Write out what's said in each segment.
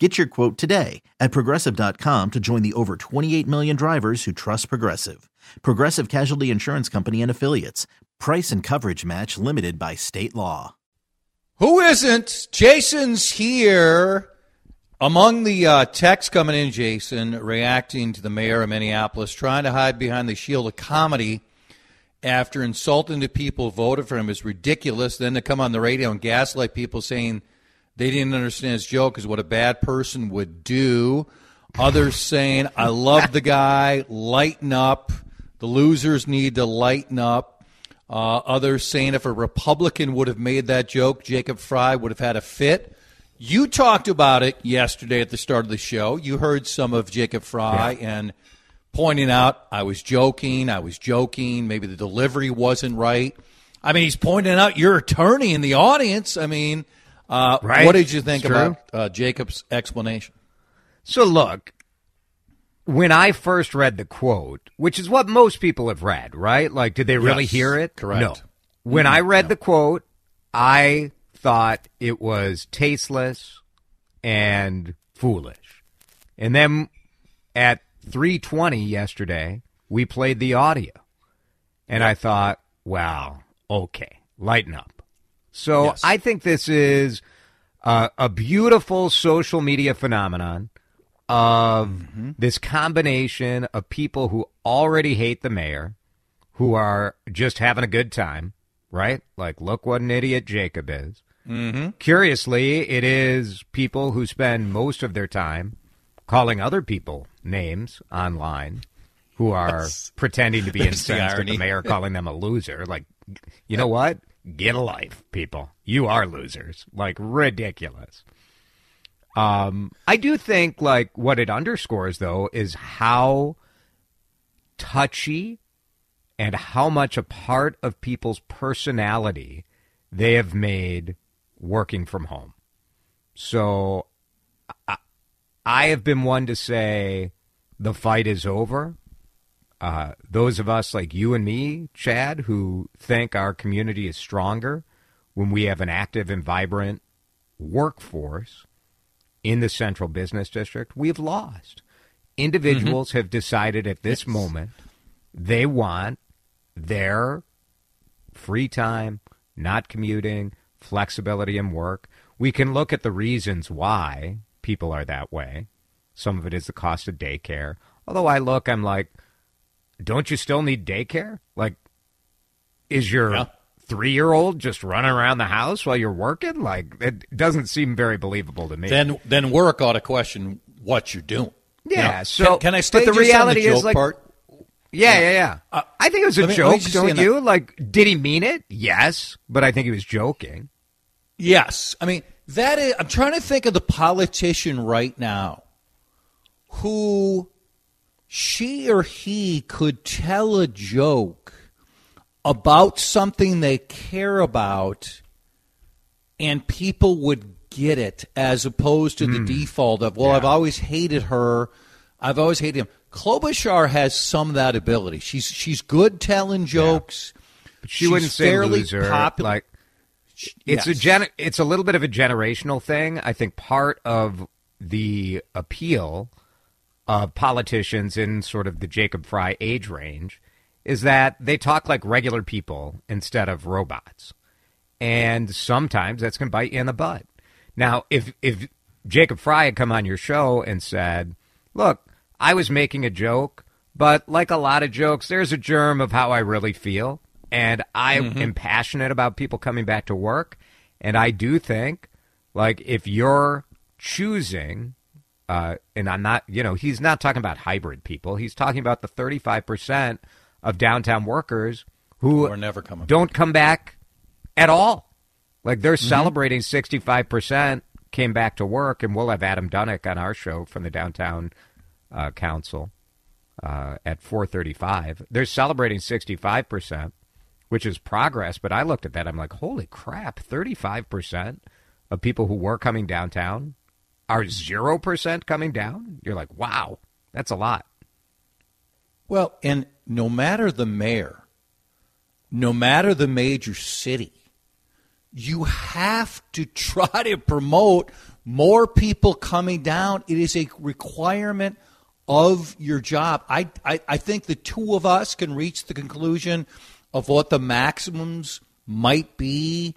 Get your quote today at Progressive.com to join the over 28 million drivers who trust Progressive. Progressive Casualty Insurance Company and Affiliates. Price and coverage match limited by state law. Who isn't? Jason's here. Among the texts coming in, Jason, reacting to the mayor of Minneapolis, trying to hide behind the shield of comedy after insulting the people who voted for him is ridiculous. Then to come on the radio and gaslight people saying they didn't understand his joke is what a bad person would do. Others saying, I love the guy, lighten up. The losers need to lighten up. Others saying if a Republican would have made that joke, Jacob Frey would have had a fit. You talked about it yesterday at the start of the show. You heard some of Jacob Frey and pointing out, I was joking. Maybe the delivery wasn't right. I mean, he's pointing out your attorney in the audience. I mean... Right. What did you think about Jacob's explanation? So, look, when I first read the quote, which is what most people have read, right? Like, did they really hear it? Correct. No. When I read the quote, I thought it was tasteless and foolish. And then at 3:20 yesterday, we played the audio. And I thought, wow, okay, lighten up. So yes. I think this is a beautiful social media phenomenon of this combination of people who already hate the mayor, who are just having a good time, right? Like, look what an idiot Jacob is. Mm-hmm. Curiously, it is people who spend most of their time calling other people names online who are pretending to be incensed at the mayor calling them a loser. Like, you know what? Get a life, people. You are losers. Like, ridiculous. I do think, like, what it underscores, though, is how touchy and how much a part of people's personality they have made working from home. So I have been one to say the fight is over. Those of us like you and me, Chad, who think our community is stronger when we have an active and vibrant workforce in the central business district, we've lost. Individuals have decided at this moment they want their free time, not commuting, flexibility in work. We can look at the reasons why people are that way. Some of it is the cost of daycare. Although I'm like, don't you still need daycare? Like, is your 3-year-old just running around the house while you're working? Like, it doesn't seem very believable to me. Then work ought to question what you're doing. Yeah. You know, so can I state the reality is like, part? Yeah. I think it was a joke. Don't you? Like, did he mean it? Yes, but I think he was joking. Yes, I mean that is. I'm trying to think of the politician right now who. She or he could tell a joke about something they care about and people would get it as opposed to the default of, I've always hated her. I've always hated him. Klobuchar has some of that ability. She's good telling jokes. Yeah. But she's wouldn't say loser. Popular. Like, it's, it's a little bit of a generational thing. I think part of the appeal of politicians in sort of the Jacob Frey age range is that they talk like regular people instead of robots. And sometimes that's going to bite you in the butt. Now, if Jacob Frey had come on your show and said, look, I was making a joke, but like a lot of jokes, there's a germ of how I really feel. And I am passionate about people coming back to work. And I do think, like, if you're choosing... and I'm not, he's not talking about hybrid people. He's talking about the 35% of downtown workers who are never coming come back at all. Like, they're celebrating 65% came back to work, and we'll have Adam Dunick on our show from the downtown council at 4:35. They're celebrating 65%, which is progress. But I looked at that. I'm like, holy crap, 35% of people who were coming downtown are 0% coming down. You're like, wow, that's a lot. Well, and no matter the mayor, no matter the major city, you have to try to promote more people coming down. It is a requirement of your job. I think the two of us can reach the conclusion of what the maximums might be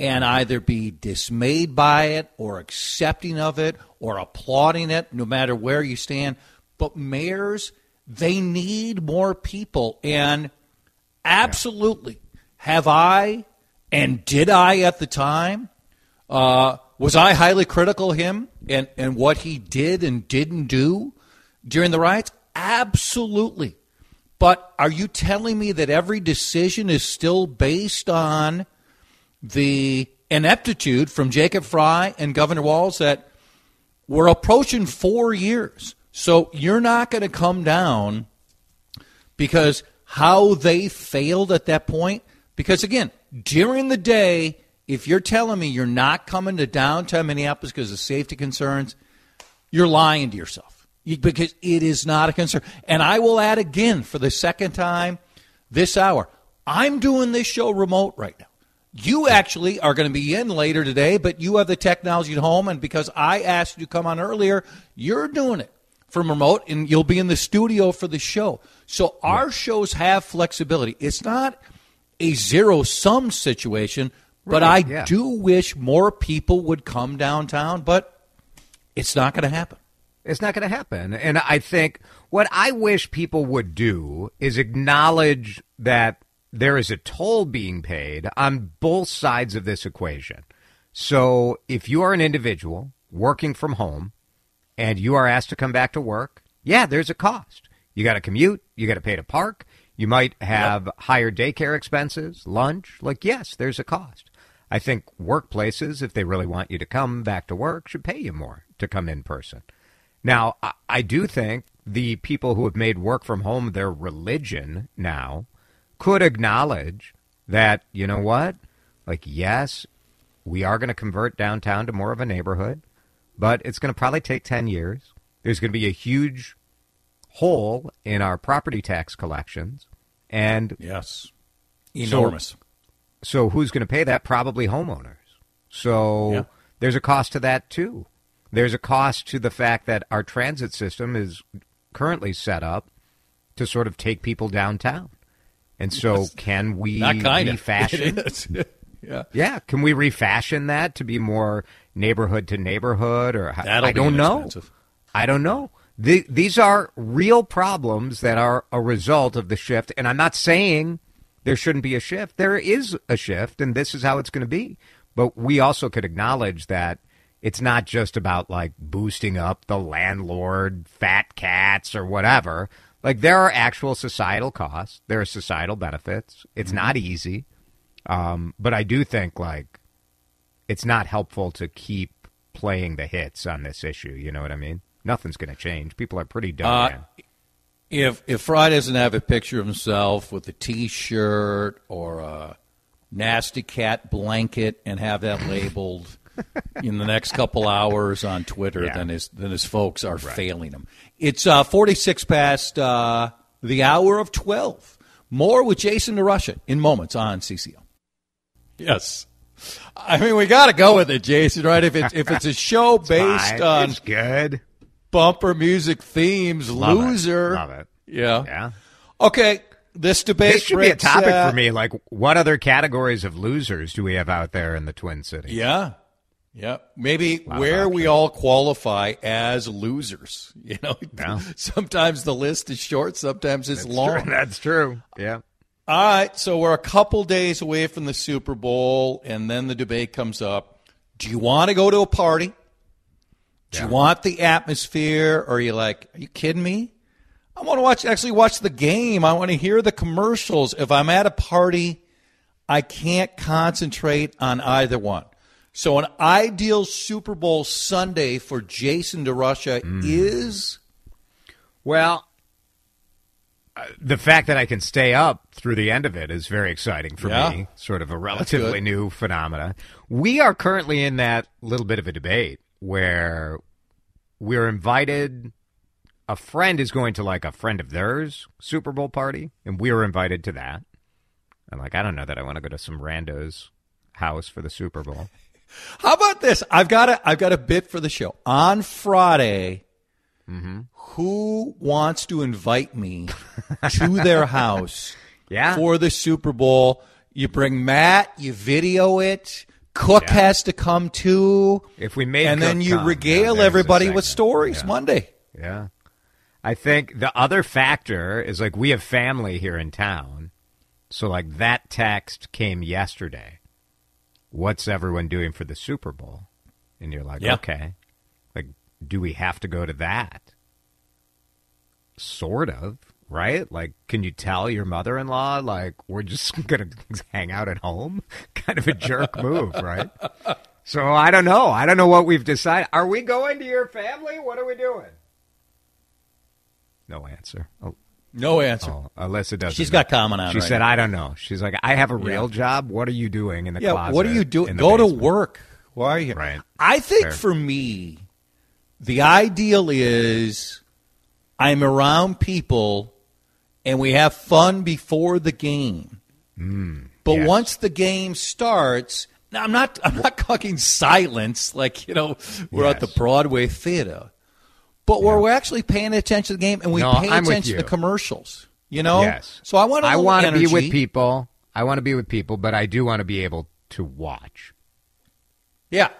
and either be dismayed by it or accepting of it or applauding it, no matter where you stand. But mayors, they need more people. And absolutely, have I, and did I at the time, was I highly critical of him and what he did and didn't do during the riots? Absolutely. But are you telling me that every decision is still based on the ineptitude from Jacob Frey and Governor Walz that we're approaching 4 years? So you're not going to come down because how they failed at that point? Because, again, during the day, if you're telling me you're not coming to downtown Minneapolis because of safety concerns, you're lying to yourself because it is not a concern. And I will add again for the second time this hour, I'm doing this show remote right now. You actually are going to be in later today, but you have the technology at home. And because I asked you to come on earlier, you're doing it from remote, and you'll be in the studio for the show. So our shows have flexibility. It's not a zero-sum situation, but I do wish more people would come downtown, but it's not going to happen. It's not going to happen. And I think what I wish people would do is acknowledge that there is a toll being paid on both sides of this equation. So if you are an individual working from home and you are asked to come back to work, yeah, there's a cost. You got to commute. You got to pay to park. You might have higher daycare expenses, lunch. Like, yes, there's a cost. I think workplaces, if they really want you to come back to work, should pay you more to come in person. Now, I do think the people who have made work from home their religion now could acknowledge that, you know what? Like, yes, we are going to convert downtown to more of a neighborhood, but it's going to probably take 10 years. There's going to be a huge hole in our property tax collections, and yes, enormous. So who's going to pay that? Probably homeowners. So there's a cost to that too. There's a cost to the fact that our transit system is currently set up to sort of take people downtown. And so can we refashion? Can we refashion that to be more neighborhood to neighborhood? Or I don't know. I don't know. These are real problems that are a result of the shift. And I'm not saying there shouldn't be a shift. There is a shift, and this is how it's going to be. But we also could acknowledge that it's not just about, like, boosting up the landlord, fat cats, or whatever. Like, there are actual societal costs. There are societal benefits. It's not easy. But I do think, like, it's not helpful to keep playing the hits on this issue. You know what I mean? Nothing's going to change. People are pretty dumb. If Frey doesn't have a picture of himself with a T-shirt or a nasty cat blanket and have that labeled in the next couple hours on Twitter, then his folks are failing him. It's 46 past the hour of 12. More with Jason DeRusha in moments on CCO. Yes. I mean, we got to go with it, Jason, right? If it's a show it's based fine. On... It's good. Bumper music themes, love loser. It. Love it. Yeah. Okay, this debate. This should be a topic for me. Like, what other categories of losers do we have out there in the Twin Cities? Yeah. Maybe where we all qualify as losers. You know, sometimes the list is short, sometimes it's long. True. That's true. Yeah. All right, so we're a couple days away from the Super Bowl, and then the debate comes up. Do you want to go to a party? Do you want the atmosphere, or are you like, are you kidding me? I want to watch the game. I want to hear the commercials. If I'm at a party, I can't concentrate on either one. So an ideal Super Bowl Sunday for Jason DeRusha is? Well, the fact that I can stay up through the end of it is very exciting for me, sort of a relatively new phenomena. We are currently in that little bit of a debate where we're invited. A friend is going to, like, a friend of theirs Super Bowl party, and we were invited to that. I'm like, I don't know that I want to go to some rando's house for the Super Bowl. How about this? I've got a bit for the show. On Friday, who wants to invite me to their house for the Super Bowl? You bring Matt, you video it. Cook has to come too. If we made and Cook then you come, regale everybody with stories Monday. Yeah. I think the other factor is, like, we have family here in town. So, like, that text came yesterday. What's everyone doing for the Super Bowl? And you're like, okay. Like, do we have to go to that? Sort of, right? Like, can you tell your mother-in-law, like, we're just going to hang out at home? Kind of a jerk move, right? So I don't know. I don't know what we've decided. Are we going to your family? What are we doing? No answer. Oh. No answer. Oh, unless it doesn't. She's got comment on it. She said, now. I don't know. She's like, I have a real job. What are you doing in the closet? What are you doing? Go basement? To work. Why are you? Right. I think for me, the ideal is I'm around people and we have fun before the game. But once the game starts, now I'm not talking silence like, you know, we're at the Broadway Theater. But where we're actually paying attention to the game and we pay attention to commercials, you know? Yes. So I want to be with people. I want to be with people, but I do want to be able to watch. Yeah.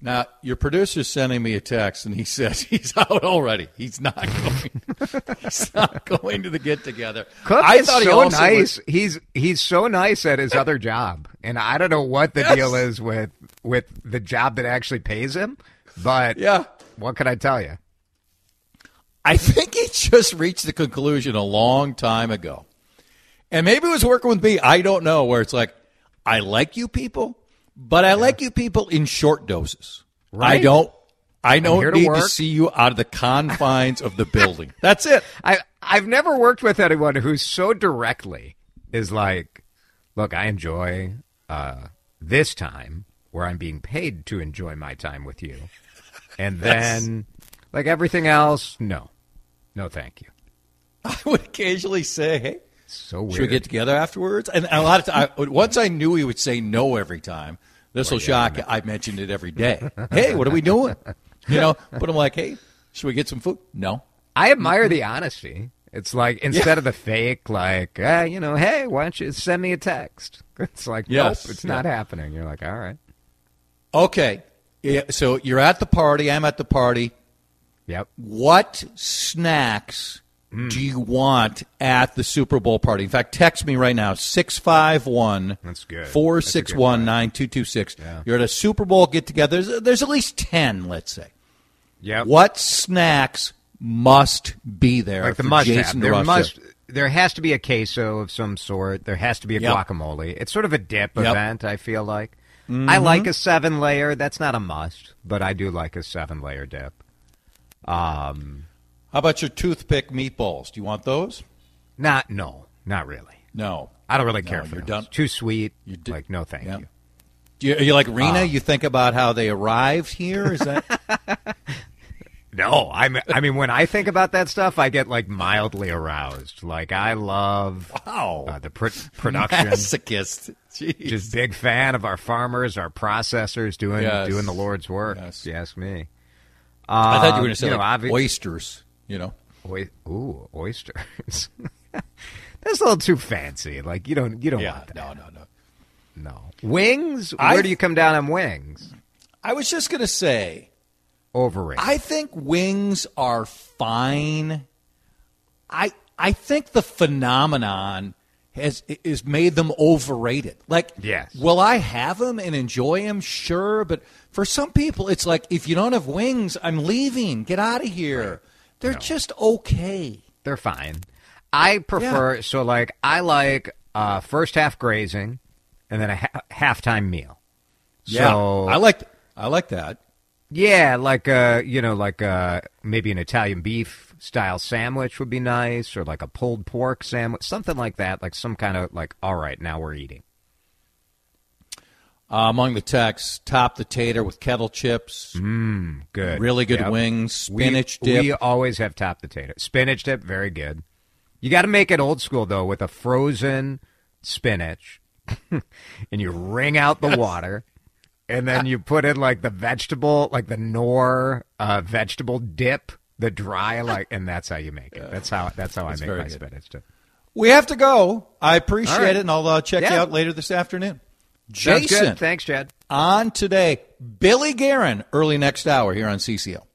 Now, your producer's sending me a text, and he says he's out already. He's not going. He's not going to the get-together. Cook is so nice. He's so nice at his other job, and I don't know what the deal is with the job that actually pays him, but what can I tell you? I think he just reached the conclusion a long time ago. And maybe it was working with me. I don't know, where it's like, I like you people, but I like you people in short doses. Right? I don't need to see you out of the confines of the building. That's it. I've never worked with anyone who so directly is like, look, I enjoy this time where I'm being paid to enjoy my time with you. And then, like everything else, no, thank you. I would occasionally say, "Hey, so weird. Should we get together afterwards?" And a lot of times, once I knew he would say no every time. This will shock you. I mentioned it every day. Hey, what are we doing? You know, but I'm like, hey, should we get some food? No. I admire the honesty. It's like instead of the fake, like, you know, hey, why don't you send me a text? It's like, nope, it's not happening. You're like, all right, okay. Yeah, so you're at the party. I'm at the party. Yep. What snacks do you want at the Super Bowl party? In fact, text me right now, 651-461-9226. You're at a Super Bowl get-together. There's at least 10, let's say. Yep. What snacks must be there? Like the must-have. There has to be a queso of some sort. There has to be a guacamole. It's sort of a dip event, I feel like. Mm-hmm. I like a 7-layer. That's not a must, but I do like a 7-layer dip. How about your toothpick meatballs? Do you want those? Not really. No. I don't really care for them. Too sweet. Like, no, thank you. Do you like Rena? You think about how they arrived here? Is that? No. I mean, when I think about that stuff, I get, like, mildly aroused. Like, I love the production. Masochist. Jeez. Just big fan of our farmers, our processors doing the Lord's work, if you ask me. I thought you were going to say, like, oysters, you know. Ooh, oysters. That's a little too fancy. Like, you don't want that. No. Wings? Where do you come down on wings? I was just going to say. Overrated. I think wings are fine. I think the phenomenon has made them overrated. Like, will I have them and enjoy them? Sure. But for some people, it's like, if you don't have wings, I'm leaving. Get out of here. Right. They're just okay. They're fine. I prefer, so like, I like first half grazing and then a halftime meal. Yeah, so, I like that. Yeah, like, maybe an Italian beef style sandwich would be nice, or like a pulled pork sandwich, something like that, like some kind of like, all right, now we're eating. Among the texts, top the tater with kettle chips. Good. Really good wings. Spinach dip. We always have top the tater. Spinach dip, very good. You got to make it old school, though, with a frozen spinach, and you wring out the water, and then you put in, like, the vegetable, like the Knorr vegetable dip, the dry, like, and that's how you make it. That's how I make my spinach dip. We have to go. I appreciate it, and I'll check you out later this afternoon. Jason. Thanks, Chad. On today, Billy Guerin, early next hour here on CCO.